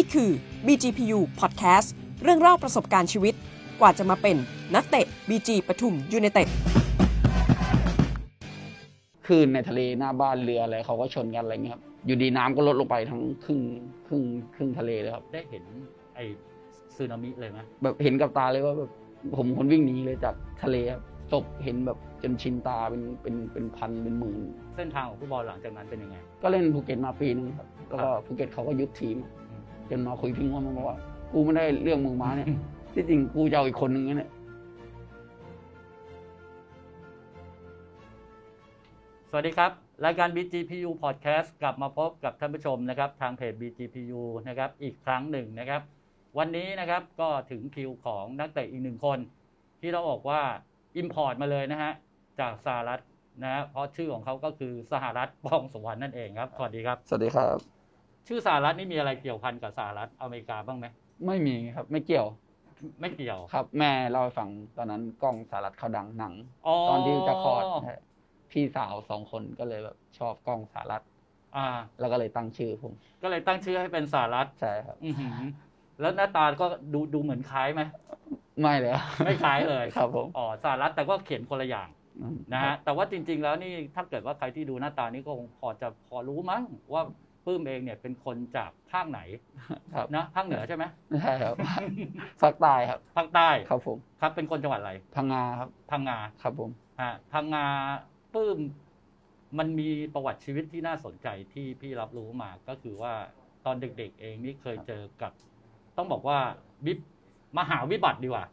นี่คือ BGPu Podcast เรื่องราวประสบการณ์ชีวิตกว่าจะมาเป็นนักเตะ BG ปทุมยูไนเต็ดคืนในทะเลหน้าบ้านเรืออะไรเขาก็ชนกันอะไรเงี้ยครับอยู่ดีน้ำก็ลดลงไปทั้งครึ่งทะเลเลยครับได้เห็นไอ้สึนามิเลยไหมแบบเห็นกับตาเลยว่าแบบผมคนวิ่งหนีเลยจากทะเลครับศพเห็นแบบจนชินตาเป็นพันเป็นหมื่นเส้นทางของฟุตบอลหลังจากนั้นเป็นยังไงก็เล่นภูเก็ตมาปีนึงครับแล้วก็ภูเก็ตเขาก็ยุบทีมจนมาคุยพิงว่ามันบอกว่ากูไม่ได้เรื่องมึงมาเนี่ยที่จริงกูจะเอาอีกคนนึงเนี่ยสวัสดีครับรายการ BGPu Podcast กลับมาพบกับท่านผู้ชมนะครับทางเพจ BGPu นะครับอีกครั้งหนึ่งนะครับวันนี้นะครับก็ถึงคิวของนักเตะอีกหนึ่งคนที่เราบอกว่าอิมพอร์ตมาเลยนะฮะจากสหรัฐนะฮะเพราะชื่อของเขาก็คือสหรัฐปองสุวรรณนั่นเองครับสวัสดีครับสวัสดีครับชื่อสหรัฐนี่มีอะไรเกี่ยวพันกับสหรัฐอเมริกาบ้างไหมไม่มีครับไม่เกี่ยวครับแม่เล่าให้ฟังตอนนั้นกล้องสหรัฐเขาดังหนังตอนที่จะคลอดพี่สาวสองคนก็เลยแบบชอบกล้องสหรัฐแล้วก็เลยตั้งชื่อผมก็เลยตั้งชื่อให้เป็นสหรัฐใช่ครับแล้วหน้าตาก็ดูเหมือนคล้ายไหมไม่เลยไม่คล้ายเลยครับผมอ๋อสหรัฐแต่ก็เขียนคนละอย่างนะฮะแต่ว่าจริงๆแล้วนี่ถ้าเกิดว่าใครที่ดูหน้าตานี่ก็คงพอรู้มั้งว่าปื้มเองเนี่ยเป็นคนจากภาคไหนนะภาคเหนือใช่ไหมใช่ครับภาคใต้ครับภาคใต้ครับผมครับเป็นคนจังหวัดอะไรพังงาครับพังงาครับผมฮะพังงาปื้มมันมีประวัติชีวิตที่น่าสนใจที่พี่รับรู้มาก็คือว่าตอนเด็กๆเองนี่เคยเจอกับต้องบอกว่ามหาวิบัติดีกว่า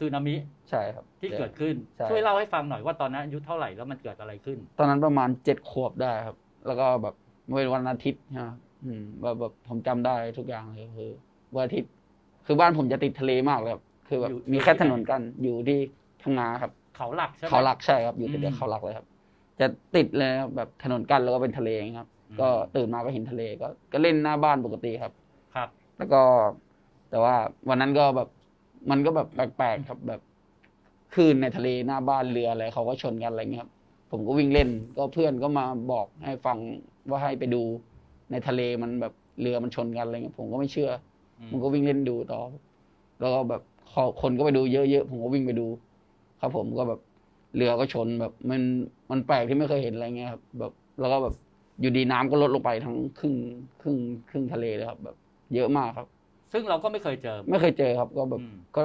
สึนามิใช่ครับที่เกิดขึ้นช่วยเล่าให้ฟังหน่อยว่าตอนนั้นอายุเท่าไหร่แล้วมันเกิดอะไรขึ้นตอนนั้นประมาณ7 ขวบได้ครับแล้วก็แบบเป็นวันอาทิตย์นะแบบผมจำได้ทุกอย่างเลยคือวันอาทิตย์คือบ้านผมจะติดทะเลมากเลยครับคือแบบมีแค่ถนนกันอยู่ที่พังงาครับเขาหลักใช่ไหมเขาหลักใช่ครับอยู่ติดเขาหลักเลยครับจะติดเลยแบบถนนกันแล้วก็เป็นทะเลครับก็ตื่นมาก็เห็นทะเลก็เล่นหน้าบ้านปกติครับครับแล้วก็แต่ว่าวันนั้นก็แบบมันก็แบบแปลกๆครับแบบคลื่นในทะเลหน้าบ้านเรืออะไรเขาก็ชนกันอะไรเงี้ยครับผมก็วิ่งเล่นก็เพื่อนก็มาบอกให้ฟังว่าให้ไปดูในทะเลมันแบบเรือมันชนกันอะไรเงี้ยผมก็ไม่เชื่อผมก็วิ่งเล่นดูต่อแล้วก็แบบคนก็ไปดูเยอะๆผมก็วิ่งไปดูครับผมก็แบบเรือก็ชนแบบมันแปลกที่ไม่เคยเห็นอะไรเงี้ยครับแบบแล้วก็แบบอยู่ดีน้ำก็ลดลงไปทั้งครึ่งทะเลเลยครับแบบเยอะมากครับซึ่งเราก็ไม่เคยเจอครับก็แบบก็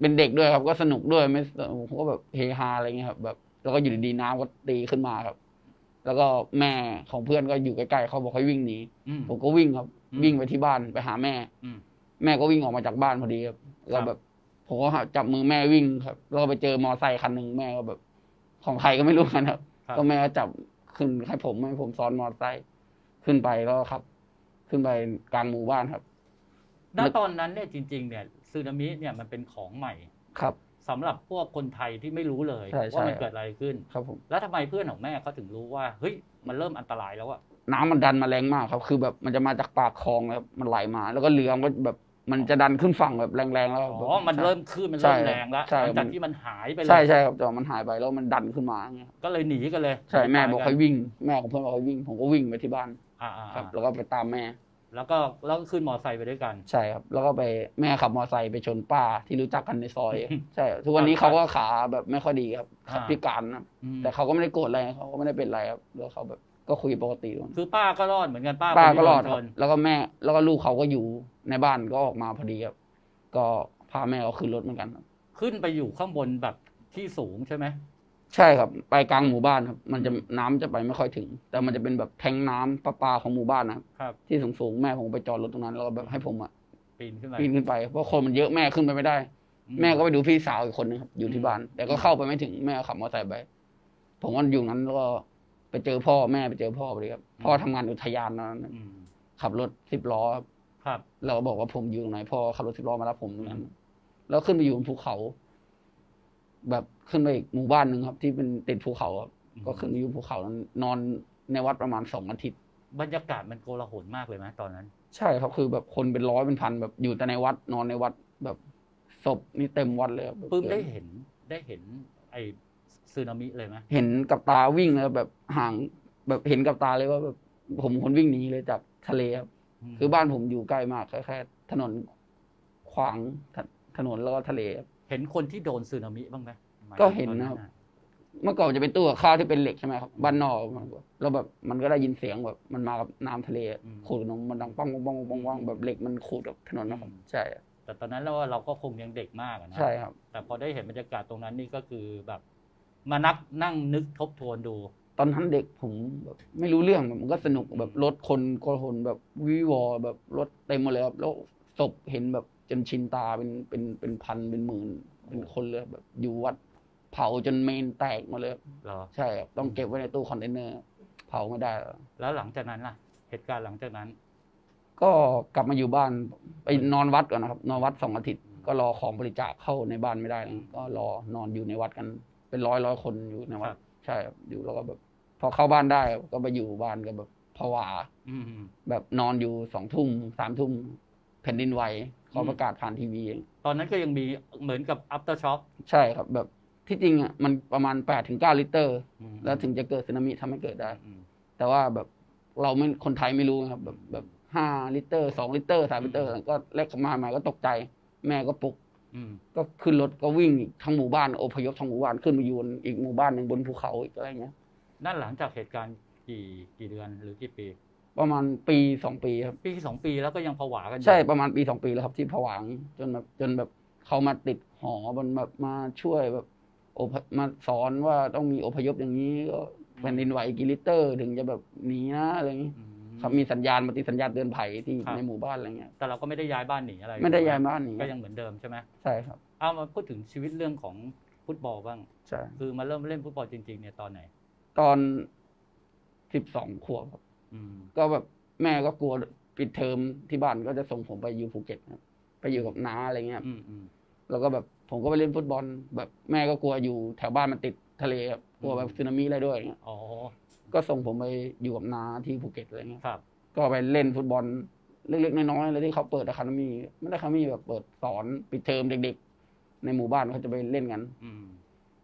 เป็นเด็กด้วยครับก็สนุกด้วยไม่ผมก็แบบเฮฮาอะไรเงี้ยครับแบบแล้วก็อยู่ดีๆน้ำก็ตีขึ้นมาครับแล้วก็แม่ของเพื่อนก็อยู่ใกล้ๆเขาบอกให้วิ่งหนีผมก็วิ่งครับวิ่งไปที่บ้านไปหาแม่ก็วิ่งออกมาจากบ้านพอดีครับแล้วแบบผมก็จับมือแม่วิ่งครับแล้วไปเจอมอไซค์คันหนึ่งแม่ก็แบบของใครก็ไม่รู้กันครับก็แม่ก็จับขึ้นให้ผมซ้อนมอไซค์ขึ้นไปแล้วครับขึ้นไปกลางหมู่บ้านครับณตอนนั้นเนี่ยจริงๆเนี่ยสึนามิเนี่ยมันเป็นของใหม่ครับสำหรับพวกคนไทยที่ไม่รู้เลยว่ามันเกิดอะไรขึ้นครับผมแล้วทำไมเพื่อนของแม่เขาถึงรู้ว่าเฮ้ยมันเริ่มอันตรายแล้วอะน้ำมันดันมาแรงมากครับคือแบบมันจะมาจากปากคลองแล้วมันไหลมาแล้วก็เรือก็แบบมันจะดันขึ้นฝั่งแบบแรงๆแล้วอ๋อมันเริ่มขึ้นมันเริ่มแรงแล้วหลังจากที่มันหายไปเลยใช่ครับมันหายไปแล้วมันดันขึ้นมาก็เลยหนีกันเลยใช่แม่บอกให้วิ่งแม่ของเพื่อนบอกให้วิ่งผมก็วิ่งไปที่บ้านครับแล้วก็ไปตามแม่แล้วก็ขึ้นมอไซค์ไปด้วยกันใช่ครับแล้วก็ไปแม่ขับมอไซค์ไปชนป้าที่รู้จักกันในซอยใช่ทุกวันนี้เขาก็ขาแบบไม่ค่อยดีครับพิการนะแต่เขาก็ไม่ได้โกรธอะไรเขาก็ไม่ได้เป็นไรครับแล้วเขาแบบก็คุยปกติคือป้าก็รอดเหมือนกันป้าก็รอดแล้วก็แม่แล้วก็ลูกเขาก็อยู่ในบ้านก็ออกมาพอดีครับก็พาแม่เขาขึ้นรถเหมือนกันขึ้นไปอยู่ข้างบนแบบที่สูงใช่ไหมใช่ครับไปกลางหมู่บ้านครับมันจะน้ำจะไปไม่ค่อยถึงแต่มันจะเป็นแบบแทงน้ำประปาของหมู่บ้านนะครับที่สูงแม่ผมไปจอดรถตรงนั้นแล้วแบบให้ผมอ่ะปีนขึ้นไปเพราะคนมันเยอะแม่ขึ้นไปไม่ได้แม่ก็ไปดูพี่สาวอีกคนนึงครับอยู่ที่บ้านแต่ก็เข้าไปไม่ถึงแม่ขับมอเตอร์ไซค์ไปผมก็อยู่นั้นแล้วก็ไปเจอพ่อแม่ไปเจอพ่อไปครับพ่อทำงานอุทยานนั้นขับรถ10 ล้อครับเราก็บอกว่าผมอยู่ตรงไหนพ่อขับรถ10 ล้อมารับผมตรงนั้นแล้วขึ้นไปอยู่บนภูเขาแบบขึ้นไปอีกหมู่บ้านหนึ่งครับที่เป็นติดภูเขาครับก็ขึ้นอยู่ภูเขานอนในวัดประมาณ2 อาทิตย์บรรยากาศมันโกลาหลมากเลยไหมตอนนั้นใช่ครับคือแบบคนเป็นร้อยเป็นพันแบบอยู่แต่ในวัดนอนในวัดแบบศพนี่เต็มวัดเลยครับปื้มได้เห็นไอ้สึนามิเลยไหมเห็นกับตาวิ่งแล้วแบบห่างแบบเห็นกับตาเลยว่าแบบผมคนวิ่งหนีเลยจากทะเลครับ คือบ้านผมอยู่ใกล้มากแค่ถนนขวางถนนแล้วก็ทะเลเห็นคนที่โดนสึนามิบ้างไหมก็เห็นนะครับเมื่อก่อนจะเป็นตู้กับข้าวที่เป็นเหล็กใช่ไหมครับบ้านนอกเราแบบมันก็ได้ยินเสียงแบบมันมากับน้ำทะเลขูดมันดังป้องป้องป้องป้องแบบเหล็กมันขูดกับถนนนะครับใช่แต่ตอนนั้นเราก็คงยังเด็กมากนะใช่ครับแต่พอได้เห็นบรรยากาศตรงนั้นนี่ก็คือแบบมานั่งนึกทบทวนดูตอนนั้นเด็กผมแบบไม่รู้เรื่องมันก็สนุกแบบรถคนโกลนแบบวิวอแบบรถเต็มหมดเลยครับแล้วศพเห็นแบบจนชินตาเป็นพันเป็นหมื่นเป็นคนเลยแบบอยู่วัดเผาจนเมนแตกหมดเลยใช่ครับต้องเก็บไว้ในตู้คอนเทนเนอร์เผาไม่ได้แล้วหลังจากนั้นล่ะเหตุการณ์หลังจากนั้นก็กลับมาอยู่บ้านไปนอนวัดก่อนนะครับนอนวัด2 อาทิตย์ก็รอของบริจาคเข้าในบ้านไม่ได้ก็รอนอนอยู่ในวัดกันเป็นร้อยคนอยู่ในวัดใช่อยู่แล้วก็แบบพอเข้าบ้านได้ก็ไปอยู่บ้านก็แบบผวาแบบนอนอยู่2 ทุ่ม 3 ทุ่มแผ่นดินไหวเขาประกาศผ่านทีวีตอนนั้นก็ยังมีเหมือนกับ after shock ใช่ครับแบบที่จริงอ่ะมันประมาณ8 ถึง 9 ลิตรแล้วถึงจะเกิดสึนามิทำให้เกิดได้แต่ว่าแบบเราไม่คนไทยไม่รู้ครับแบบ5 ลิตร2 ลิตร3 ลิตรก็แรกมาก็ตกใจแม่ก็ปลุกก็ขึ้นรถก็วิ่งทั้งหมู่บ้านอพยพทั้งหมู่บ้านขึ้นไปอยู่อีกหมู่บ้านหนึ่งบนภูเขาอีกอะไรเงี้ยนั่นหลังจากเหตุการณ์กี่เดือนหรือกี่ปีประมาณปี 2 ปีครับปี 2 ปีแล้วก็ยังผวากันใช่ประมาณปี 2 ปีแล้วครับที่ผวาจนแบบเขามาติดหอแบบมาช่วยแบบมาสอนว่าต้องมีอพยพอย่างนี้ก็แผ่นดินไหวกี่ลิตรถึงจะแบบนี้นะอะไรอย่างนี้ครับมีสัญญาณปฏิสัญญาณเตือนภัยที่ในหมู่บ้านอะไรเงี้ยแต่เราก็ไม่ได้ย้ายบ้านหนีอะไรไม่ได้ย้ายบ้านหนีก็ยังเหมือนเดิมใช่ไหมใช่ครับเอามาพูดถึงชีวิตเรื่องของฟุตบอลบ้างใช่คือมาเริ่มเล่นฟุตบอลจริงๆเนี่ยตอนไหนตอน12 ขวบครับก็แบบแม่ก็กลัวปิดเทอมที่บ้านก็จะส่งผมไปอยู่ภูเก็ตครับไปอยู่กับน้าอะไรเงี้ยแล้วก็แบบผมก็ไปเล่นฟุตบอลแบบแม่ก็กลัวอยู่แถวบ้านมันติดทะเลครับกลัวแบบสึนามิอะไรด้วยเงี้ยอ๋อก็ส่งผมไปอยู่กับน้าที่ภูเก็ตอะไรเงี้ยครับก็ไปเล่นฟุตบอลเล็กๆน้อยๆแล้วที่เขาเปิดอะคาเดมี่ไม่ได้อะคาเดมี่แบบเปิดสอนปิดเทอมเด็กๆในหมู่บ้านเขาจะไปเล่นกัน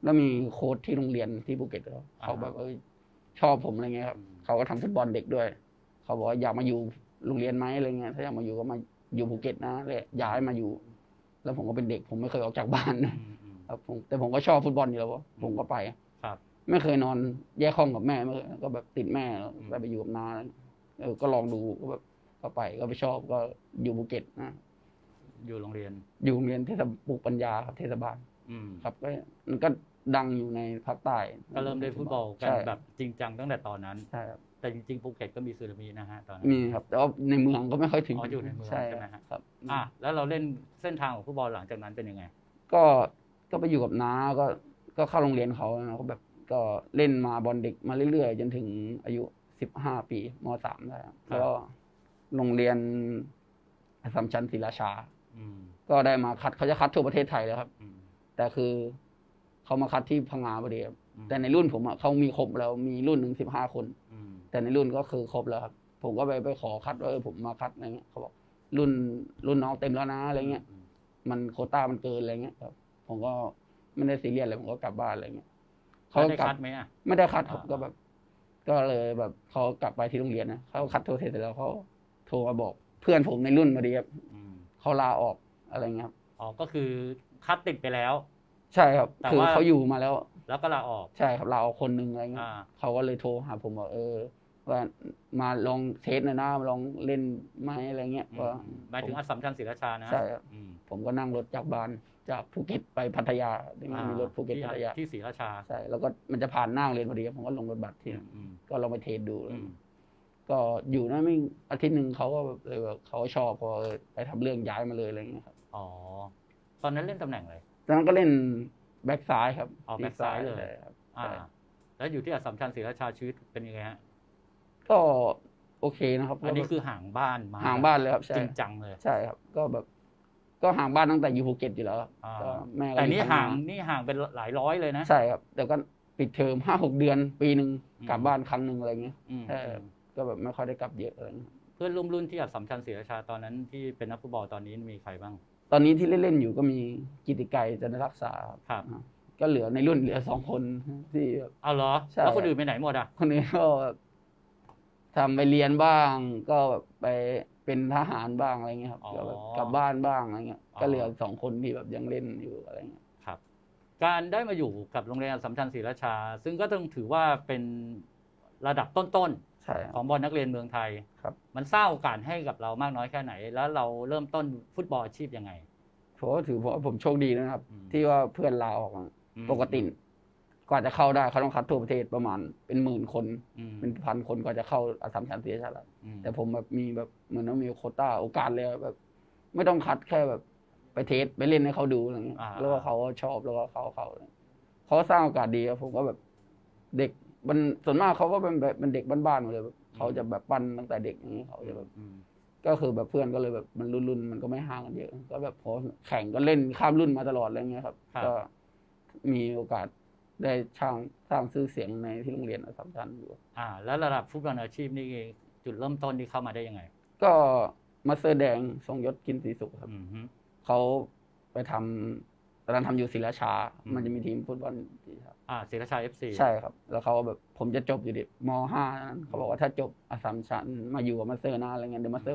แล้วมีโค้ชที่โรงเรียนที่ภูเก็ตเขาแบบชอบผมอะไรเงี้ยครับเขาก็ทำฟุตบอลเด็กด้วยเขาบอกว่าอยากมาอยู่โรงเรียนไหมอะไรเงี้ยถ้าอยากมาอยู่ก็มาอยู่ภูเก็ตนะเลยย้ายมาอยู่แล้วผมก็เป็นเด็กผมไม่เคยออกจากบ้านนะครับแต่ผมก็ชอบฟุตบอลอยู่แล้วผมก็ไปไม่เคยนอนแยกห้องกับแม่ก็แบบติดแม่ไปอยู่กับน้าก็ลองดูก็แบบก็ไปก็ไปชอบก็อยู่ภูเก็ตนะอยู่โรงเรียนเทศบาลปุกปัญญาครับเทศบาลครับก็มันก็ดังอยู่ในภาคใต้ก็เริ่มเล่นฟุตบอลกันแบบจริงจังตั้งแต่ตอนนั้นใช่ครับแต่จริงๆภูเก็ตก็มีสึนามินะฮะตอนนั้นมีครับแต่ว่าในเมืองก็ไม่ค่อยถึงอยู่ในเมืองใช่ไหมครับแล้วเราเล่นเส้นทางของฟุตบอลหลังจากนั้นเป็นยังไงก็ไปอยู่กับน้าก็เข้าโรงเรียนเขาก็แบบก็เล่นมาบอลเด็กมาเรื่อยๆจนถึงอายุ15 ปีม.3 ได้ครับแล้วโรงเรียนอัสสัมชัญศรีราชาก็ได้มาคัดเขาจะคัดทั่วประเทศไทยแล้วครับแต่คือเขามาคัดที่พังงาพอดีครับแต่ในรุ่นผมอ่ะเขามีครบแล้วมีรุ่นหนึ่ง15 คนแต่ในรุ่นก็คือครบแล้วครับผมก็ไปขอคัดว่าผมมาคัดอะไรเงี้ยเขาบอกรุ่นน้องเต็มแล้วนะอะไรเงี้ยมันโควต้ามันเกินอะไรเงี้ยครับผมก็ไม่ได้ซีเรียสอะไรผมก็กลับบ้านอะไรเงี้ยเขาได้คัดไหมอ่ะไม่ได้คัดผมก็แบบก็เลยแบบเขากลับไปที่โรงเรียนนะเขาคัดโทรเสร็จแล้วเขาโทรมาบอกเพื่อนผมในรุ่นพอดีครับเขาลาออกอะไรเงี้ยอ๋อก็คือคัดติดไปแล้วใช่ครับคือเขาอยู่มาแล้วก็ลาออกใช่ครับลาออกคนหนึ่งอะไรเงี้ยเขาก็เลยโทรหาผมบอกว่ามาลองเทสหน้ามาลองเล่นไหมอะไรเงี้ยก็ไปถึงอัสสัมชัญศรีราชานะใช่ครับผมก็นั่งรถจากบ้านจากภูเก็ตไปพัทยาที่มันมีรถภูเก็ตพัทยาที่ศรีราชาใช่แล้วก็มันจะผ่านหน้าโรงเรียนพอดีผมก็ลงรถบัสที่ก็ลองไปเทสดูก็อยู่นั่นไม่อาทิตย์ 1เขาก็เลยแบบเขาชอบก็ไปทำเรื่องย้ายมาเลยอะไรเงี้ยครับอ๋อตอนนั้นเล่นตำแหน่งอะไรตอนนั้นก็เล่นแบ็กซ้ายครับออกแบ็กซ้ายเลยครับแล้วอยู่ที่อัสสัมชัญศรีราชาชีวิตเป็นยังไงฮะก็โอเคนะครับอันนี้คือห่างบ้านมาห่างบ้านเลยครับจริงจังเลยใช่ครับก็แบบก็ห่างบ้านตั้งแต่อยู่ภูเก็ตอยู่แล้วแม่แต่นี่ห่างเป็นหลายร้อยเลยนะใช่ครับแต่ก็ปิดเทอม5-6 เดือนปี 1กลับบ้านครั้ง 1อะไรเงี้ยก็แบบไม่ค่อยได้กลับเยอะอะไรเพื่อนรุ่นที่อัสสัมชัญศรีราชาตอนนั้นที่เป็นนักฟุตบอลตอนนี้มีใครบ้างตอนนี้ที่เล่นอยู่ก็มีกิติไกรจันทรักษาครับก็เหลือในรุ่นเหลือ2 คนที่เอาเหรอแล้วคนอื่นไปไหนหมดอ่ะคนนี้ก็ ทำไปเรียนบ้างก็แบบไปเป็นทหารบ้างอะไรเงี้ยครับก็แบบกลับบ้านบ้างอะไรเงี้ยก็เหลือสองคนที่แบบยังเล่นอยู่อะไรเงี้ยครับการได้มาอยู่กับโรงเรียนอัสสัมชัญศรีราชาซึ่งก็ต้องถือว่าเป็นระดับต้นๆของบอลนักเรียนเมืองไทยครับมันสร้างโอกาสให้กับเรามากน้อยแค่ไหนแล้วเราเริ่มต้นฟุตบอลอาชีพยังไงผมก็ถือว่าผมโชคดีนะครับที่ว่าเพื่อนลาออกปกติกว่าจะเข้าได้เขาต้องคัดทั่วประเทศประมาณเป็นหมื่นคนเป็นพันคนกว่าจะเข้าอัสสัมชัญศรีราชาแต่ผมแบบมีแบบเหมือนว่ามีโควต้าโอกาสเลยแบบไม่ต้องคัดแค่แบบไปเทสไปเล่นให้เขาดูอะไรเงี้ยแล้วก็เขาชอบแล้วก็เขาสร้างโอกาสดีครับผมก็แบบเด็กมันส่วนมากเขาก็เป็นแบบเด็กบ้านๆหมดเลยเขาจะแบบปั้นตั้งแต่เด็กอย่างนี้เขาจะแบบก็คือแบบเพื่อนก็เลยแบบมันรุ่นมันก็ไม่ห่างกันเยอะก็แบบพอแข่งก็เล่นข้ามรุ่นมาตลอดอะไรเงี้ยครับก็มีโอกาสได้สร้างชื่อเสียงในที่โรงเรียนอัสสัมชัญอยู่แล้วระดับฟุตบอลอาชีพนี่จุดเริ่มต้นที่เข้ามาได้ยังไงก็มาเสื้อแดงทรงยศกินสีสุขครับเขาไปทำตอนนั้นทำอยู่ศรีราชามันจะมีทีมฟุตบอลศรีราชา FC ใช่ครับแล้วเขาแบบผมจะจบอยู่ดิม.5 นั้นเขาบอกว่าถ้าจบอัสสัมชัญมาอยู่กับมาเสื้อหน้าอะไรเงี้ยเดี๋ยวมาเสื้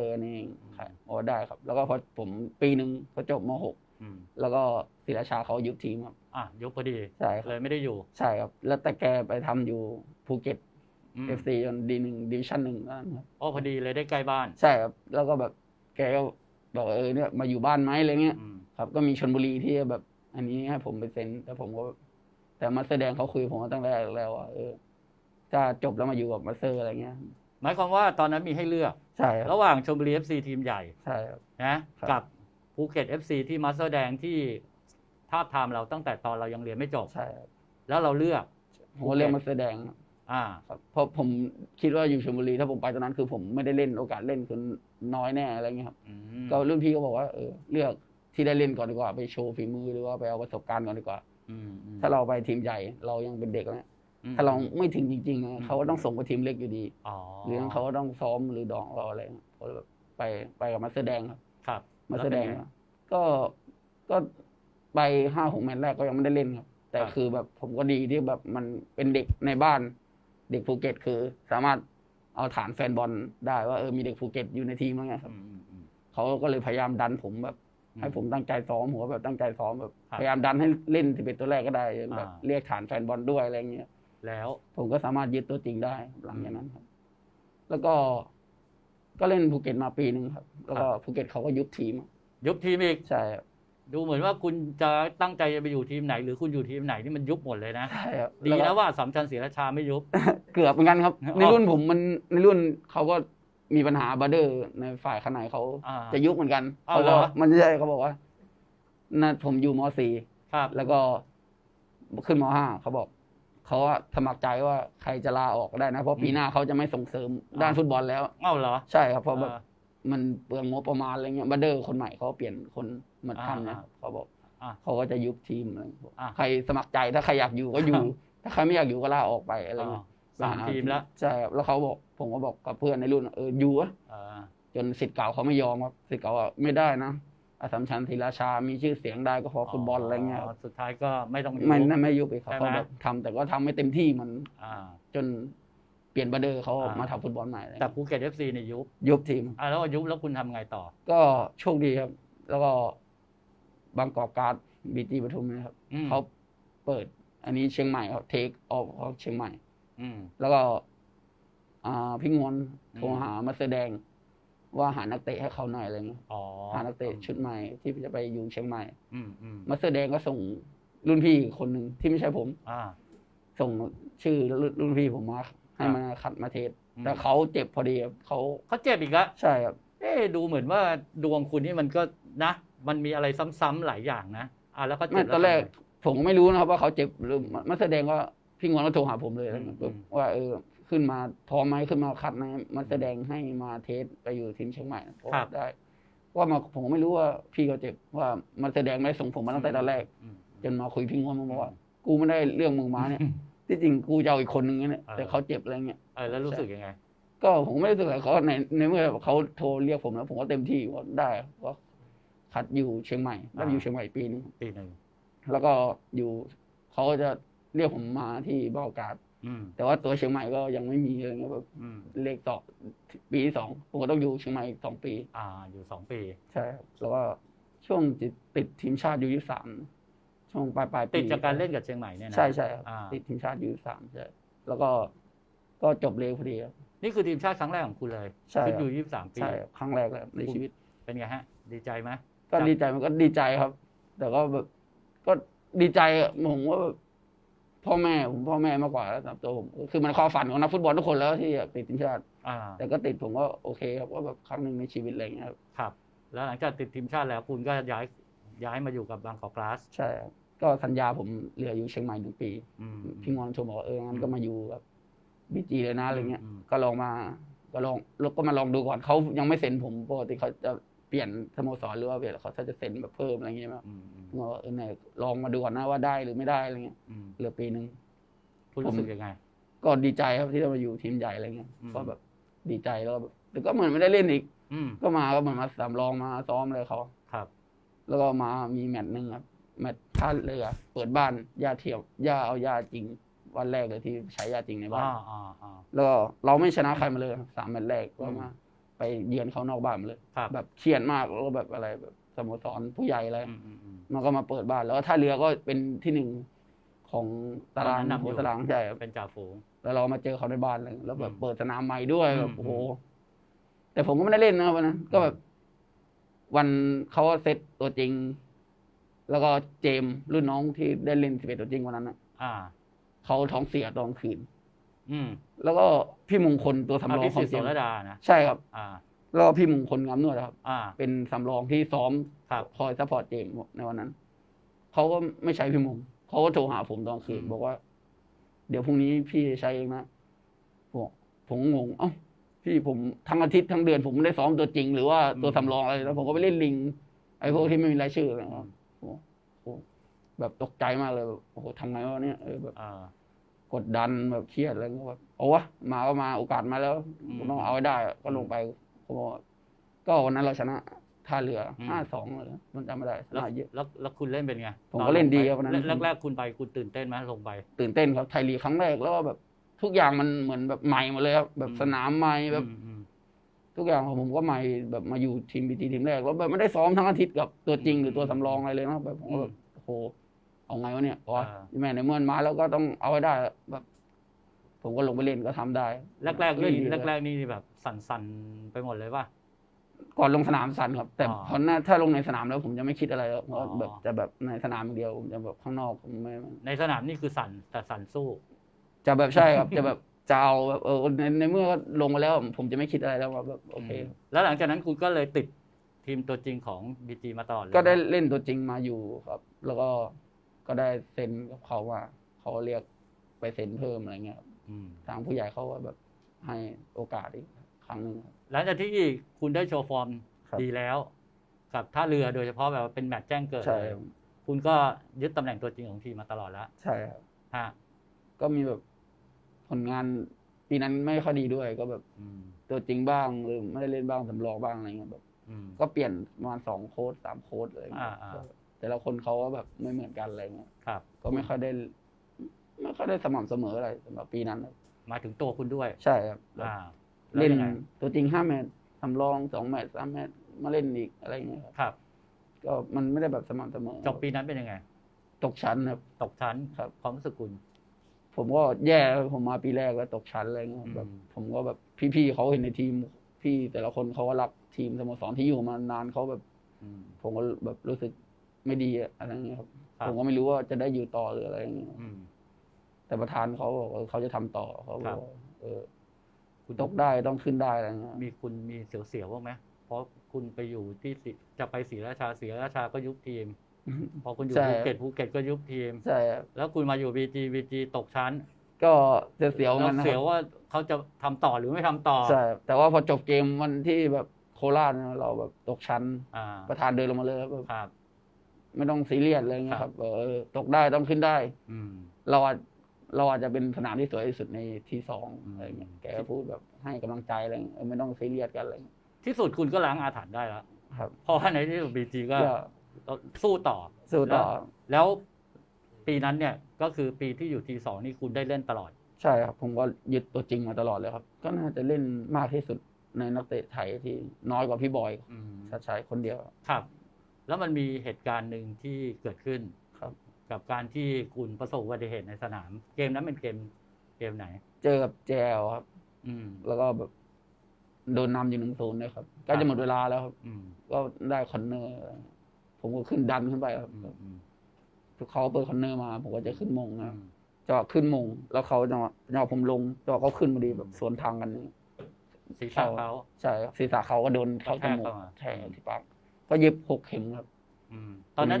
อนี่โอ้ได้ครับแล้วก็พอผมปีนึงเขาจบม.6แล้วก็ศรีราชาเขายุบทีมครับยุบพอดีใช่เลยไม่ได้อยู่ใช่ครับแล้วแต่แกไปทำอยู่ภูเก็ต FC จนดิวิชั่น 1ครับพอดีเลยได้ใกล้บ้านใช่ครับแล้วก็แบบแกก็บอกเนี่ยมาอยู่บ้านไหมอะไรเงี้ยครับก็มีชลบุรีที่แบบอันนี้ให้ผมไปเซ็นแต่ผมก็แต่มาแสดงเขาคุยผมตั้งแต่แรกแล้วว่าจะจบแล้วมาอยู่กับมาเซอร์อะไรเงี้ยหมายความว่าตอนนั้นมีให้เลือกใช่ระหว่างชลบุรี FC ทีมใหญ่ใช่ครับนะกับภูเก็ต FC ที่มาสเตอร์แดงที่ทาบทามเราตั้งแต่ตอนเรายังเรียนไม่จบใช่แล้วเราเลือกผมเลือกมาสเตอร์แดงเพราะผมคิดว่าอยู่ชลบุรีถ้าผมไปตอนนั้นคือผมไม่ได้เล่นโอกาสเล่นคือน้อยแน่อะไรเงี้ยครับก็รุ่นพี่ก็บอกว่าเลือกที่ได้เล่นก่อนดีกว่าไปโชว์ฝีมือหรือว่าไปเอาประสบการณ์ก่อนดีกว่าถ้าเราไปทีมใหญ่เรายังเป็นเด็กนะถ้าเราไม่ถึงจริงๆเขาก็ต้องส่งไปทีมเล็กอยู่ดีหรือเขาก็ต้องซ้อมหรือดองเราอะไรเขาแบบไปกับมาสเตอร์แดงครับมาแสดงก็ไป5-6 แมตช์แรกก็ยังไม่ได้เล่นครับแต่คือแบบผมก็ดีที่แบบมันเป็นเด็กในบ้านเด็กภูเก็ตคือสามารถเอาฐานแฟนบอลได้ว่ามีเด็กภูเก็ตอยู่ในทีมอะไรเงี้ยครับเขาก็เลยพยายามดันผมแบบให้ผมตั้งใจซ้อมผมก็แบบตั้งใจซ้อมแบบพยายามดันให้เล่น11ตัวแรกก็ได้แบบเรียกฐานแฟนบอลด้วยอะไรเงี้ยแล้วผมก็สามารถยึดตัวจริงได้หลังจากนั้นครับแล้วก็เล่นภูเก็ตมาปีนึงครับแล้วก็ภูเก็ตเขาก็ยุบทีมอีกใช่ครับดูเหมือนว่าคุณจะตั้งใจจะไปอยู่ทีมไหนหรือคุณอยู่ทีมไหนนี่มันยุบหมดเลยนะใช่ครับดีนะว่าอัสสัมชัญศรีราชาไม่ยุบ เกือบเหมือนกันครับในรุ่นผมมันในรุ่นเขาก็มีปัญหาบัดเดอร์ในฝ่ายข้างในเขาจะยุบเหมือนกันเขาบอกมันใช่เขาบอกว่านั่นผมอยู่ม.4 แล้วก็ขึ้นม.5 เขาบอกเขาสมัครใจว่าใครจะลาออกก็ได้นะเพราะปีหน้าเขาจะไม่ส่งเสริมด้านฟุตบอลแล้วอ้าวเหรอใช่ครับเพราะแบบมันเปลืองงบประมาณอะไรเงี้ยบัดเดอร์คนใหม่เขาเปลี่ยนคนมาทำนะเขาบอกเขาก็จะยุบทีมอะไรใครสมัครใจถ้าใครอยากอยู่ก็อยู่ถ้าใครไม่อยากอยู่ก็ลาออกไปอะไรเงี้ย3 ทีมแล้วใช่ครับแล้วเขาบอกผมก็บอกกับเพื่อนในรุ่นอยู่จนศิษย์เก่าเขาไม่ยอมครับศิษย์เก่าไม่ได้นะอัสสัมชัญศรีราชามีชื่อเสียงได้ก็เพราะฟุตบอลอะไรเงี้ยสุดท้ายก็ไม่ต้องยุบไม่ยุบไปเขาแบบทำแต่ก็ทำไม่เต็มที่มันจนเปลี่ยนบัดเดอร์เขามาทำฟุตบอลใหม่แต่ภูเก็ต FC เนี่ยยุบทีมแล้วยุบแล้วคุณทำไงต่อก็โชคดีครับแล้วก็บางกอกการ์ด BG ปทุมนะครับเขาเปิดอันนี้เชียงใหม่เขาเทคออฟของเชียงใหม่แล้วก็พี่งวนโทรหามาแสดงว่าหานักเตะให้เขาหน่อยอะไรเงี้ยหานักเตะชุดใหม่ที่จะไปอยู่เชียงใหม่มาแสดงก็ส่งรุ่นพี่คนหนึ่งที่ไม่ใช่ผมส่งชื่อรุ่นพี่ผมมาให้มาขัดมาเทสแต่เขาเจ็บพอดีเขาเจ็บอีกแล้วใช่ครับดูเหมือนว่าดวงคุณนี่มันก็นะมันมีอะไรซ้ำๆหลายอย่างนะแล้วก็ตอนแรกผมไม่รู้นะครับว่าเขาเจ็บหรือมันแสดงว่าพี่งวนก็โทรหาผมเลยว่าขึ้นมาพร้อมไหมขึ้นมาคัดนะมันแสดงให้มาเทสไปอยู่ทีมเชียงใหม่ครับได้ว่ามาผมไม่รู้ว่าพี่เขาเจ็บว่ามันแสดงไม่ส่งผมมาตั้งแต่ตอนแรกจนมาคุยพี่งวนมาว่ากูไม่ได้เรื่องมึงมาเนี่ยที่จริงกูจะเอาอีกคนนึงเนี่ยแต่เขาเจ็บอะไรเงี้ยแล้วรู้สึกยังไงก็ผมไม่รู้สึกอะไรเขาในเมื่อเขาโทรเรียกผมแล้วผมก็เต็มที่ว่าได้ก็คัดอยู่เชียงใหม่แล้วอยู่เชียงใหม่ปีนึงแล้วก็อยู่เขาจะ เรียกผมมาที่บ้าการ์ดแต่ว่าตัวเชียงใหม่ก็ยังไม่มีเลยก็แบบเลขต่อปีที่สองผมก็ต้องอยู่เชียงใหม่2 ปีอยู่2 ปีใช่ครับแล้วก็ช่วงติดทีมชาติอยู่U23ช่วงปลายปีติดจากการเล่นกับเชียงใหม่เนี่ยนะใช่ใช่ครับติดทีมชาติU23ใช่แล้วก็จบเลขพอดีครับนี่คือทีมชาติครั้งแรกของคุณเลยชุดU23 ปีใช่ครั้งแรกเลยในชีวิตเป็นไงฮะดีใจไหมก็ดีใจมันก็ดีใจครับแต่ก็แบบก็ดีใจผมว่าพ่อแม่มากกว่าแล้วสำหรับตัวผมคือมันความฝันของนักฟุตบอลทุกคนแล้วที่ติดทีมชาติแต่ก็ติดผมก็โอเคครับว่าแบบครั้งหนึ่งในชีวิตอะไรอย่างเงี้ยครับแล้วหลังจากติดทีมชาติแล้วคุณก็ย้ายมาอยู่กับบางกอกกลาสใช่ก็สัญญาผมเหลืออยู่เชียงใหม่1 ปีพี่งอนชมบอกงั้นก็มาอยู่กับบีจีเลยนะอะไรเงี้ยก็ลองมาก็มาลองดูก่อนเขายังไม่เซ็นผมปกติเขาจะเปลี่ยนสโมสรหรือว่าเขาจะเซ็นแบบเพิ่มอะไรเงี้ยมั้งก็เนี่ยลองมาดูก่อนนะว่าได้หรือไม่ได้อะไรเงี้ยเหลือปีนึงคุณรู้สึกยังไงก็ดีใจครับที่ได้มาอยู่ทีมใหญ่อะไรเงี้ยก็แบบดีใจแล้วแต่ก็เหมือนไม่ได้เล่นอีกก็มาก็เหมือนมาสำรองมาซ้อมเลยเขาครับแล้วก็มามีแมตช์นึงครับแมตช์ท่าเรือเปิดบ้านย่าเทียมย่าเอาย่าจริงวันแรกเลยที่ใช้ย่าจริงในบ้านแล้วเราไม่ชนะใครมาเลย3แมตช์แรกก็มาไปเยือนเขานอกบ้านเลยแบบเครียดมากแล้วแบบอะไรแบบสโมสรผู้ใหญ่อะไรมันก็มาเปิดบ้านแล้วท่าเรือก็เป็นที่1ของตารางหัวตารางใช่เป็นจ่าฝูงแล้วเรามาเจอเขาในบ้านเลยแล้วแบบเปิดสนามใหม่ด้วยแบบโอ้โหแต่ผมก็ไม่ได้เล่นนะวันนั้นก็แบบวันเขาเซตตัวจริงแล้วก็เจมรุ่นน้องที่ได้เล่น11ตัวจริงวันนั้นเขาท้องเสียตอนคืนแล้วก็พี่มงคลตัวสำรองของเจมใช่ครับแล้วพี่มงคลงามนวดครับเป็นสำรองที่ซ้อมคอยซัพพอร์ตเจมในวันนั้นเขาก็ไม่ใช้พี่มงเขาก็โทรหาผมตอนคืนบอกว่าเดี๋ยวพรุ่งนี้พี่ใช้เองนะผมงงเอ้าพี่ผมทั้งอาทิตย์ทั้งเดือนผมไม่ได้ซ้อมตัวจริงหรือว่าตัวสำรองอะไรแล้วผมก็ไปเล่นลิงไอ้พวกที่ไม่มีรายชื่อนะครับแบบตกใจมากเลยแบบโอ้โหทำไงวะเนี่ยแบบกดดันแบบเครียดอะไรก็แบบเอาวะมาก็มาโอกาสมาแล้วต้องเอาให้ได้ก็ลงไปก็วันนั้นเราชนะท่าเรือ 5-2 เลยมันจำไม่ได้แล้วเยอะแล้วคุณเล่นเป็นไงผมก็เล่นดีครับวันนั้นแรกๆคุณไปคุณตื่นเต้นมั้ยลงไปตื่นเต้นครับไทยลีกครั้งแรกแล้วแบบทุกอย่างมันเหมือนแบบใหม่หมดเลยครับแบบสนามใหม่แบบทุกอย่างของผมก็ใหม่แบบมาอยู่ทีมบีทีทีมแรกแล้วแบบไม่ได้ซ้อมทั้งอาทิตย์กับตัวจริงหรือตัวสำรองอะไรเลยนะแบบผมแบบโอ้โหเอาไงวะเนี่ยอ๋อแม่ในเมื่อมาแล้วก็ต้องเอาให้ได้แบบผมก็ลงไปเล่นก็ทำได้แรกๆนี่แบบสั่นๆไปหมดเลยป่ะก่อนลงสนามสั่นครับแต่พอหน้าถ้าลงในสนามแล้วผมจะไม่คิดอะไรแล้วแบบจะแบบในสนามเดียวผมจะแบบข้างนอกผมไม่ในสนามนี่คือสั่นแต่สั่นสู้จะแบบใช่ครับจะแบบจะเอาแบบในเมื่อลงมาแล้วผมจะไม่คิดอะไรแล้วแบบโอเคแล้วหลังจากนั้นคุณก็เลยติดทีมตัวจริงของ BG มาตลอดเลยก็ได้เล่นตัวจริงมาอยู่ครับแล้วก็ได้เซ็นกับเขาว่าเขาเรียกไปเซ็นเพิ่มอะไรเงี้ยทางผู้ใหญ่เขาก็แบบให้โอกาสอีกครั้งนึงหลังจากที่คุณได้โชว์ฟอร์มดีแล้วกับท่าเรือโดยเฉพาะแบบเป็นแมตช์แจ้งเกิดเลยคุณก็ยึดตำแหน่งตัวจริงของทีมมาตลอดแล้วใช่ครับฮะก็มีแบบผลงานปีนั้นไม่ค่อยดีด้วยก็แบบตัวจริงบ้างหรือไม่ได้เล่นบ้างสำรองบ้างอะไรเงี้ยแบบก็เปลี่ยนประมาณ2 โค้ช 3 โค้ชเลยแต่ละคนเขาก็แบบไม่เหมือนกันอะไรเงี้ยก็ไม่ค่อยได้สม่ำเสมออะไรสำหรับปีนั้นมาถึงตัวคุณด้วยใช่ครับเล่นตัวจริง5 แมตช์สำรอง2 แมตช์3 แมตช์มาเล่นอีกอะไรเงี้ยครับก็มันไม่ได้แบบสม่ำเสมอจบปีนั้นเป็นยังไงตกชั้นครับตกชั้นครับความรู้สึกคุณผมก็แย่ผมมาปีแรกแล้วตกชั้นอะไรเงี้ยแบบผมก็แบบพี่ๆเขาเห็นในทีมพี่แต่ละคนเขาก็รักทีมสโมสรที่อยู่มานานเขาแบบผมก็แบบรู้สึกไม่ดีอะไรเงี้ยครับผมก็ไม่รู้ว่าจะได้อยู่ต่อหรืออะไรเงี้ยแต่ประธานเขาบอกเขาจะทำต่อเขาบอกคุณตกได้ต้องขึ้นได้อะไรเงี้ยมีคุณมีเสียวๆบ้างไหมเพราะคุณไปอยู่ที่จะไปศรีราชาก็ยุบทีมพอคุณอยู่ภูเก็ตก็ยุบทีมใช่แล้วคุณมาอยู่ BGPu ตกชั้นก็เสียวๆมันเสียวว่าเขาจะทำต่อหรือไม่ทำต่อใช่แต่ว่าพอจบเกมวันที่แบบโคราชเราแบบตกชั้นประธานเดินลงมาเลยครับไม่ต้องซีเรียสเลยนะครับตกได้ต้องขึ้นได้เราอาจจะเป็นสนามที่สวยที่สุดในที่2อะไรอย่างเงี้ยแกก็พูดแบบให้กำลังใจอะไรไม่ต้องซีเรียสกันอะไรที่สุดคุณก็ล้างอาถรรพ์ได้แล้วครับเพราะว่าในที่สุด BG ก็สู้ต่อแล้ว ปีนั้นเนี่ยก็คือปีที่อยู่ทีสองนี่คุณได้เล่นตลอดใช่ครับผมก็ยึดตัวจริงมาตลอดเลยครับก็น่าจะเล่นมากที่สุดในนักเตะไทยที่น้อยกว่าพี่บอยชัดชัยคนเดียวครับแล้วมันมีเหตุการณ์หนึ่งที่เกิดขึ้นกับการที่คุณประสบอุบัติเหตุในสนามเกมนั้นเป็นเกมไหนเจอกับแจวครับแล้วก็แบบโดนนำอยู่1-0เลยครับใกล้จะหมดเวลาแล้วครับก็ได้คอนเนอร์ผมก็ขึ้นดันขึ้นไปครับเขาเปิดคอนเนอร์มาผมก็จะขึ้นมงนะจอขึ้นมงแล้วเขาจอผมลงจอเขาขึ้นพอดีแบบสวนทางกันศีรษะเขาใช่ศีรษะเขาก็โดนเข้าจมูกแทงที่ปากก็เย็บ6 เข็มครับตอนนั้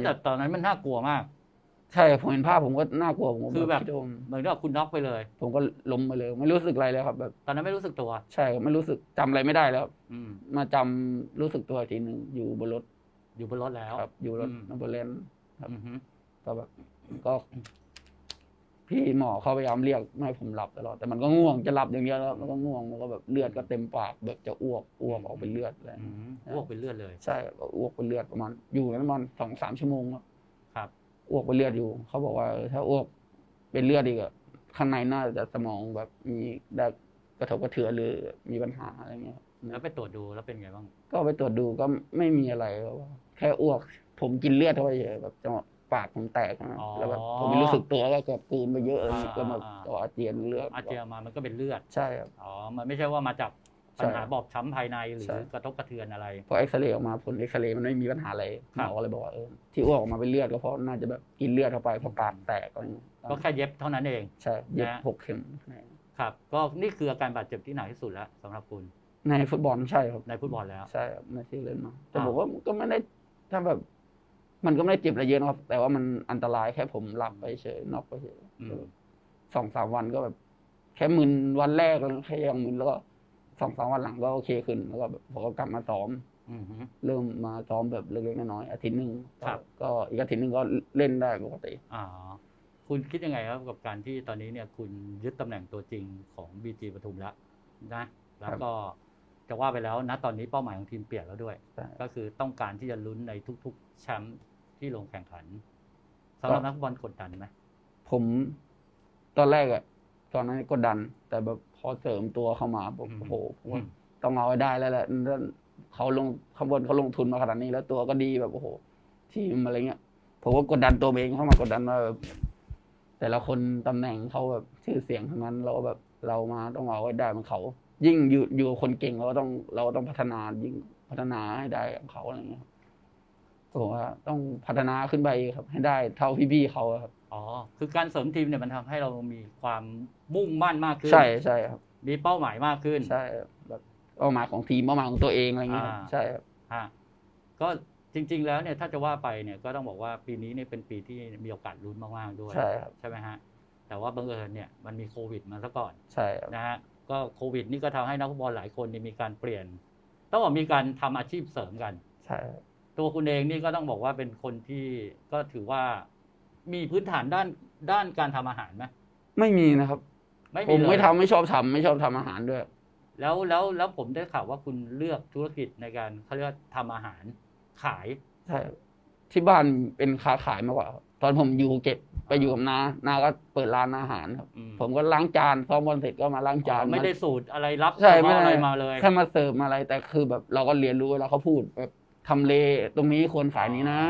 นมันน่ากลัวมากใช่ผมเห็นภาพผมก็น่ากลัวผมคือแบบเหมือนกับคุณน็อกไปเลยผมก็ล้มไปเลยไม่รู้สึกอะไรแล้วครับแบบตอนนั้นไม่รู้สึกตัวใช่ไม่รู้สึกจำอะไรไม่ได้แล้วมาจำรู้สึกตัวทีนึงอยู่บนรถแล้วครับอยู่รถนัมเบอร์เลนครับก็แบบก็พี่หมอเขาพยายามเรียกให้ผมหลับตลอดแต่มันก็ง่วงจะหลับอย่างเดียวแล้วมันก็ง่วงมันก็แบบเลือดก็เต็มปากแบบจะอ้วกออกเป็นเลือดเลยอ้วกเป็นเลือดเลยใช่อ้วกเป็นเลือดประมาณอยู่นั้นประมาณ 2-3 ชั่วโมงครับอ้วกเป็นเลือดอยู่เขาบอกว่าถ้าอ้วกเป็นเลือดอีกข้างในน่าจะสมองแบบมีได้กระทบกระเทือนหรือมีปัญหาอะไรเงี้ยแล้วไปตรวจดูแล้วเป็นไงบ้างก็ไปตรวจดูก็ไม่มีอะไรแค่อ้วกผมกินเลือดเข้าไปแบบจังหวะปากผมแตกแล้วแบบผมไม่รู้สึกตัวก็เกิดปืนมาเยอะก็มาอาเจียนเลือดอาเจียนมามันก็เป็นเลือดใช่ครับอ๋อมันไม่ใช่ว่ามาจากปัญหาบอบช้ำภายในหรือกระทบกระเทือนอะไรพอเอ็กซเรย์ออกมาผลเอ็กซเรย์มันไม่มีปัญหาอะไรหมอเลยบอกว่าที่อ้วกออกมาเป็นเลือดก็เพราะน่าจะแบบกินเลือดเข้าไปพอปากแตกก็แค่เย็บเท่านั้นเองใช่เย็บ6 เข็มครับก็นี่คืออาการบาดเจ็บที่หนักที่สุดแล้วสำหรับคุณในฟุตบอลใช่ครับในฟุตบอลแล้วใช่ไม่ใช่เล่นมาแต่บอกว่าก็ไม่ได้ถ้าแบบมันก็ไม่ได้เจ็บอะไรเยอะนะครับแต่ว่ามันอันตรายแค่ผมหลับไปเฉยนอกไปเฉย 2-3 วันก็แบบแค่มึนวันแรกแล้วแค่ยังมึนแล้วก็ 2-3 วันหลังก็โอเคขึ้นแล้วก็ผมก็กลับมาซ้อมเริ่มมาซ้อมแบบเล็กๆน้อยๆอาทิตย์นึงก็อีกอาทิตย์นึงก็เล่นได้ปกติคุณคิดยังไงครับกับการที่ตอนนี้เนี่ยคุณยึดตำแหน่งตัวจริงของ BG ปทุมแล้วนะแล้วก็จะว่าไปแล้วนะตอนนี้เป้าหมายของทีมเปลี่ยนแล้วด้วยก็คือต้องการที่จะลุ้นในทุกๆแชมป์ที่ลงแข่งขันสำหรับนักบอลกดดันไหมผมตอนแรกอะตอนนั้นกดดันแต่แบบพอเสริมตัวเข้ามาผมโอ้โหต้องเอาได้แล้วแหละเขาลงข้างบนเขาลงทุนมาขนาดนี้แล้วตัวก็ดีแบบโอ้โหที่อะไรเงี้ยผมก็กดดันตัวเองเข้ามากดดันมาแบบแต่ละคนตำแหน่งเขาแบบชื่อเสียงทั้งนั้นเราแบบเรามาต้องเอาได้เหมือนเขายิ่งอยู่คนเก่งเราต้องพัฒนายิ่งพัฒนาให้ได้ของเขาอะไรเงี้ยผมว่าต้องพัฒนาขึ้นไปครับให้ได้เท่าพี่ๆเขาครับอ๋อคือการเสริมทีมเนี่ยมันทำให้เรามีความมุ่งมั่นมากขึ้นใช่ใช่ครับมีเป้าหมายมากขึ้นใช่แบบเป้าหมายของทีมเป้าหมายของตัวเองอะไรเงี้ยใช่ครับก็จริงๆแล้วเนี่ยถ้าจะว่าไปเนี่ยก็ต้องบอกว่าปีนี้เนี่ยเป็นปีที่มีโอกาสลุ้นมากๆด้วยใช่ครับใช่ไหมฮะแต่ว่าบังเอิญเนี่ยมันมีโควิดมาซะก่อนใช่นะฮะก็โควิดนี่ก็ทำให้นักฟุตบอลหลายคนมีการเปลี่ยนต้องบอกมีการทำอาชีพเสริมกันใช่ตัวคุณเองนี่ก็ต้องบอกว่าเป็นคนที่ก็ถือว่ามีพื้นฐานด้านการทำอาหารไหมไม่มีนะครับผมไม่ทำไม่ชอบทำอาหารด้วยแล้วผมได้ข่าวว่าคุณเลือกธุรกิจในการเขาเรียกทำอาหารขายใช่ที่บ้านเป็นค้าขายมากกว่าตอนผมอยู่เก็บไปอยู่กับนาก็เปิดร้านอาหารครับผมก็ล้างจานซ้อมบอลเสร็จก็มาล้างจานไม่ได้สูตรอะไรรับใช่ไม่ได้มาเลยแค่มาเสิร์ฟมาอะไรแต่คือแบบเราก็เรียนรู้แล้วเขาพูดแบบทำเลตรงนี้คนขายนี้นะ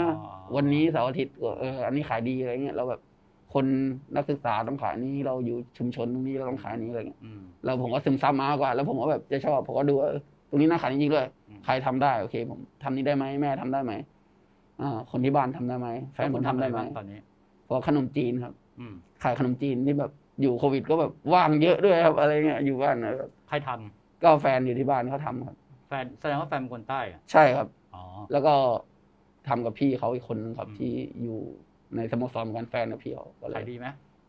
วันนี้เสาร์อาทิตย์อันนี้ขายดีอะไรเงี้ยเราแบบคนนักศึกษาต้องขายนี้เราอยู่ชุมชนตรงนี้เราต้องขายนี้อะไรเงี้ยเราผมก็ซึมซับมากกว่าแล้วผมก็แบบจะชอบผมก็ดูว่าตรงนี้น่าขายจริงๆด้วยใครทำได้โอเคผมทำนี้ได้ไหมแม่ทำได้ไหมคนที่บ้านทำได้ไหมแฟนผมทำได้ไหมตอนนี้พอขนมจีนครับขายขนมจีนที่แบบอยู่โควิดก็แบบว่างเยอะด้วยครับอะไรเงี้ยอยู่บ้านนะครับใครทำก็แฟนอยู่ที่บ้านเขาทำครับแฟนแสดงว่าแฟนเป็นคนใต้อะใช่ครับแล้วก็ทำกับพี่เขาอีกคนนึงครับที่อยู่ในสโมสรกันแฟนกับพี่เขาขายดีไหม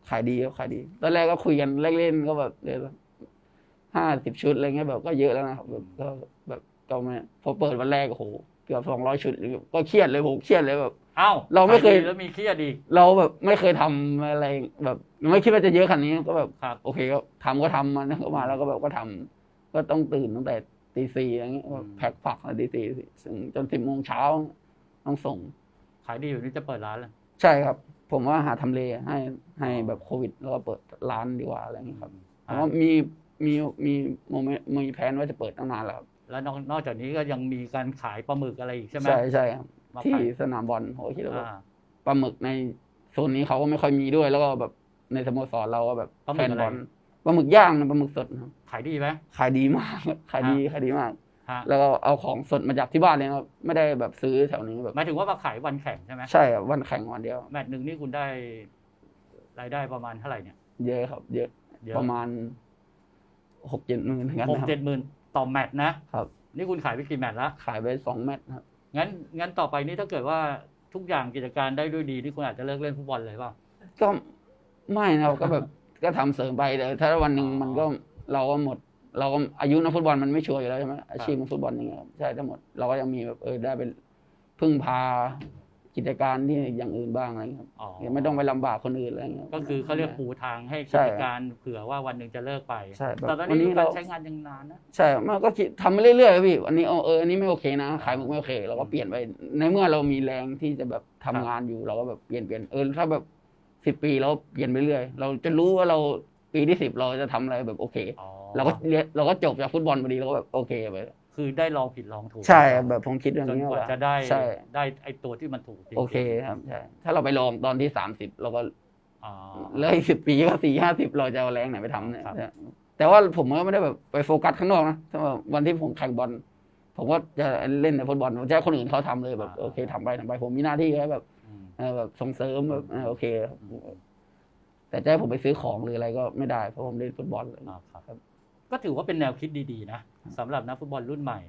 ขายดีครับขายดีตอนแรกก็คุยกันเล่นๆก็แบบ50 ชุดอะไรเงี้ยแบบก็เยอะแล้วนะครับก็แบบก็ไม่พอเปิดวันแรกโอ้โหเกือบ200 ชุดก็เครียดเลยผมเครียดเลยแบบอ้าวเราไม่เคยแล้วมีเครียดอีกเราแบบไม่เคยทำอะไรแบบไม่คิดว่าจะเยอะขนาดนี้ก็แบบโอเคก็ทำก็ทำมันก็มาแล้วก็แบบก็ทำก็ต้องตื่นตั้งแต่ตี 4อย่างเงี้ยแพ็คผักอะไรตี 4 จน 10 โมงเช้าต้องส่งขายดีอยู่นี่จะเปิดร้านแล้วใช่ครับ ผมว่าหาทำเลให้แบบโควิดแล้วก็เปิดร้านดีกว่าอะไรอย่างนี้ครับเพราะว่ามีโมเมนต์มีแผนว่าจะเปิดตั้งนานแล้วแล้วนอกจากนี้ก็ยังมีการขายปลาหมึกอะไรอีกใช่ไหมใช่ครับที่สนามบอลโหคิดว่าปลาหมึกในโซนนี้เขาก็ไม่ค่อยมีด้วยแล้วก็แบบในสโมสรเราก็แบบแฟนบอลปลาหมึกย่างนะปลาหมึกสดครับขายดีไหมขายดีมากขายดีมากแล้วก็เอาของสดมาจากที่บ้านเลยครับไม่ได้แบบซื้อแถวนี้แบบหมายถึงว่ามาขายวันแข่งใช่ไหมใช่ครับวันแข่งวันเดียวแมตช์นึงนี่คุณได้รายได้ประมาณเท่าไหร่เนี่ยเยอะครับเยอะประมาณ 6-7 หมื่นงั้นครับ 6-7 หมื่นต่อแมตช์นะครับนี่คุณขายไปกี่แมตช์ละขายไป2แมตช์ครับงั้นต่อไปนี่ถ้าเกิดว่าทุกอย่างกิจการได้ด้วยดีนี่คุณอาจจะเลิกเล่นฟุตบอลเลยเปล่าก็ไม่นะครับก็แบบก็ทำเสริมไปแต่ถ้าวันหนึ่งมันก็เราก็หมดเราก็อายุนักฟุตบอลมันไม่ชัวร์อยู่แล้วใช่ไหมอาชีพนักฟุตบอลอย่างเงี้ยใช่ทั้งหมดเราก็ยังมีแบบได้ไปพึ่งพากิจการที่อย่างอื่นบ้างอะไรครับยังไม่ต้องไปลำบากคนอื่นอะไรเงี้ยก็คือเขาเรียกปูทางให้กิจการเผื่อว่าวันหนึ่งจะเลิกไปแต่ตอนนี้เราใช้งานยังนานนะใช่มันก็ทำไปเรื่อยๆพี่อันนี้อันนี้ไม่โอเคนะขายมึงไม่โอเคเราก็เปลี่ยนไปในเมื่อเรามีแรงที่จะแบบทำงานอยู่เราก็แบบเปลี่ยนถ้าแบบ10ปีเราเปลี่ยนไปเรื่อยเราจะรู้ว่าเราปีที่10เราจะทำอะไรแบบโอเคเราก็จบจากฟุตบอลพอดีเราก็แบบโอเคไปคือได้ลองผิดลองถูกใช่แบบผมคิดอย่างนี้ว่าจะได้ไอ้ตัวที่มันถูกจริงโอเคครับใช่ถ้าเราไปลองตอนที่30เราก็เลย10ปีก็40-50เราจะเอาแรงไหนไปทำเนี่ยแต่ว่าผมก็ไม่ได้แบบไปโฟกัสข้างนอกนะถ้าวันที่ผมแข่งบอลผมก็จะเล่นในฟุตบอลผมจะให้คนอื่นเขาทำเลยแบบโอเคทำไปผมมีหน้าที่แค่แบบส่งเสริมแบบโอเคแต่จะให้ผมไปซื้อของหรืออะไรก็ไม่ได้เพราะผมเล่นฟุตบอลครับก็ถือว่าเป็นแนวคิดดีๆนะสำหรับนักฟุตบอลรุ่นใหม่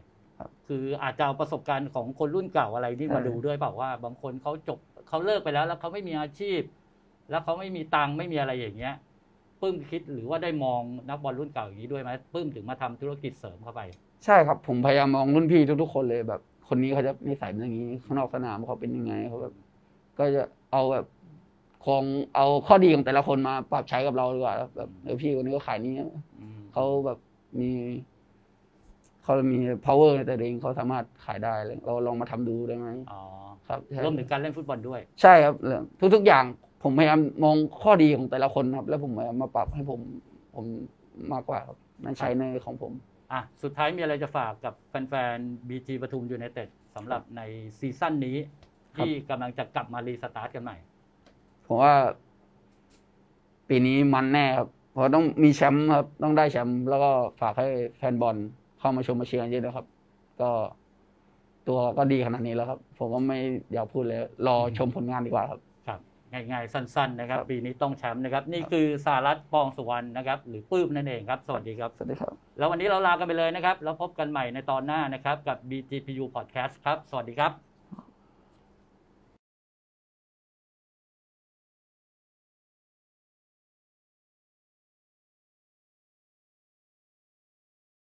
คืออาจจะเอาประสบการณ์ของคนรุ่นเก่าอะไรนี่มาดูด้วยเปล่าว่าบางคนเขาจบเขาเลิกไปแล้วแล้วเขาไม่มีอาชีพแล้วเขาไม่มีตังค์ไม่มีอะไรอย่างเงี้ยปื้มคิดหรือว่าได้มองนักบอลรุ่นเก่าอย่างนี้ด้วยไหมปื้มถึงมาทำธุรกิจเสริมเข้าไปใช่ครับผมพยายามมองรุ่นพี่ทุกๆคนเลยแบบคนนี้เขาจะนิสัยเป็นอย่างนี้ข้างนอกสนามเขาเป็นยังไงเขาแบบก็จะเอาแบบคงเอาข้อดีของแต่ละคนมาปรับใช้กับเราดีกว่าแบบพี่คนนี้ก็ขายนี้เขาแบบมี power ในตัวเองเขาสามารถขายได้เลยเราลองมาทำดูได้ไหมอ๋อครับรวมถึงการเล่นฟุตบอลด้วยใช่ครับทุกอย่างผมพยายามมองข้อดีของแต่ละคนครับแล้วผมมาปรับให้ผมมากกว่าครับนั่นใช้ในของผมอ่ะสุดท้ายมีอะไรจะฝากกับแฟนๆ BG ปทุมยูไนเต็ดสำหรับในซีซั่นนี้ที่กำลังจะกลับมารีสตาร์ทกันใหม่ผมว่าปีนี้มันแน่ครับเพราะต้องมีแชมป์ครับต้องได้แชมป์แล้วก็ฝากให้แฟนบอลเข้ามาชมมาเชียร์กันเยอะนะครับก็ตัวก็ดีขนาดนี้แล้วครับผมก็ไม่อยากพูดเลยรอชมผลงานดีกว่าครับครับง่ายๆสั้นๆนะครับปีนี้ต้องแชมป์นะครับนี่คือสารัตน์ ปองสุวรรณนะครับหรือปื้มนั่นเองครับสวัสดีครับสวัสดีครับแล้ววันนี้เราลากันไปเลยนะครับแล้วพบกันใหม่ในตอนหน้านะครับกับ BGPu Podcast ครับสวัสดีครับ